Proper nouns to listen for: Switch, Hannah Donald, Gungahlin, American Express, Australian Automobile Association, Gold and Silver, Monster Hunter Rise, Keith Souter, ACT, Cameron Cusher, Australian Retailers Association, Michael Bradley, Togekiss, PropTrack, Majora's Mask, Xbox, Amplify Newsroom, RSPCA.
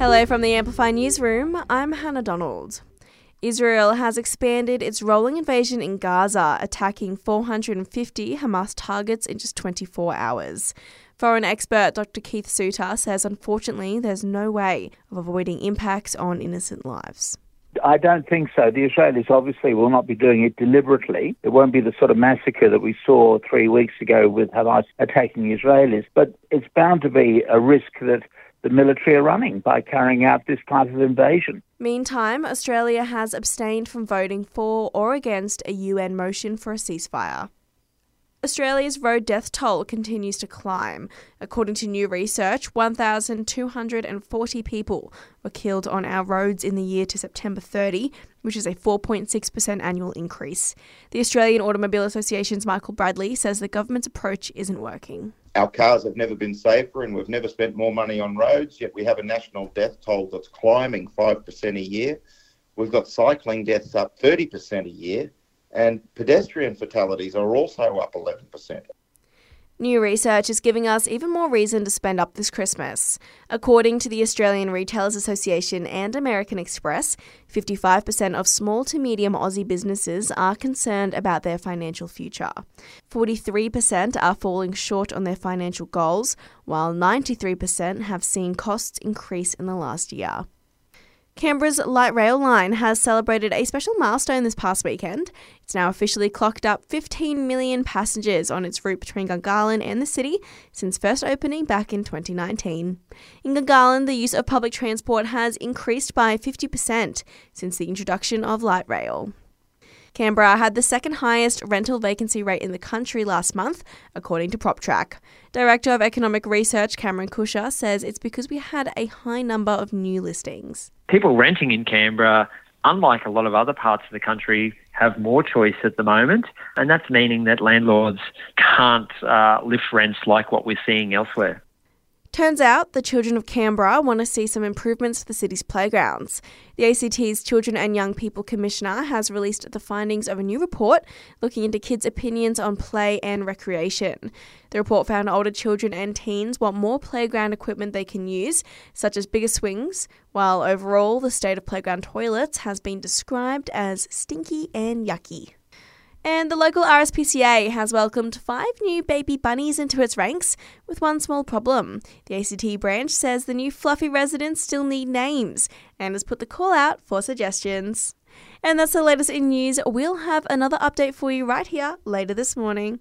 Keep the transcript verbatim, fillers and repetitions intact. Hello from the Amplify Newsroom, I'm Hannah Donald. Israel has expanded its rolling invasion in Gaza, attacking four hundred fifty Hamas targets in just twenty-four hours. Foreign expert Doctor Keith Souter says unfortunately there's no way of avoiding impacts on innocent lives. I don't think so. The Israelis obviously will not be doing it deliberately. It won't be the sort of massacre that we saw three weeks ago with Hamas attacking Israelis, but it's bound to be a risk that the military are running by carrying out this type of invasion. Meantime, Australia has abstained from voting for or against a U N motion for a ceasefire. Australia's road death toll continues to climb. According to new research, one thousand two hundred forty people were killed on our roads in the year to September thirtieth, which is a four point six percent annual increase. The Australian Automobile Association's Michael Bradley says the government's approach isn't working. Our cars have never been safer and we've never spent more money on roads, yet we have a national death toll that's climbing five percent a year. We've got cycling deaths up thirty percent a year. And pedestrian fatalities are also up eleven percent. New research is giving us even more reason to spend up this Christmas. According to the Australian Retailers Association and American Express, fifty-five percent of small to medium Aussie businesses are concerned about their financial future. forty-three percent are falling short on their financial goals, while ninety-three percent have seen costs increase in the last year. Canberra's light rail line has celebrated a special milestone this past weekend. It's now officially clocked up fifteen million passengers on its route between Gungahlin and the city since first opening back in twenty nineteen. In Gungahlin, the use of public transport has increased by fifty percent since the introduction of light rail. Canberra had the second highest rental vacancy rate in the country last month, according to PropTrack. Director of Economic Research Cameron Cusher says it's because we had a high number of new listings. People renting in Canberra, unlike a lot of other parts of the country, have more choice at the moment, and that's meaning that landlords can't uh, lift rents like what we're seeing elsewhere. Turns out the children of Canberra want to see some improvements to the city's playgrounds. The A C T's Children and Young People Commissioner has released the findings of a new report looking into kids' opinions on play and recreation. The report found older children and teens want more playground equipment they can use, such as bigger swings, while overall the state of playground toilets has been described as stinky and yucky. And the local R S P C A has welcomed five new baby bunnies into its ranks, with one small problem. The A C T branch says the new fluffy residents still need names and has put the call out for suggestions. And that's the latest in news. We'll have another update for you right here later this morning.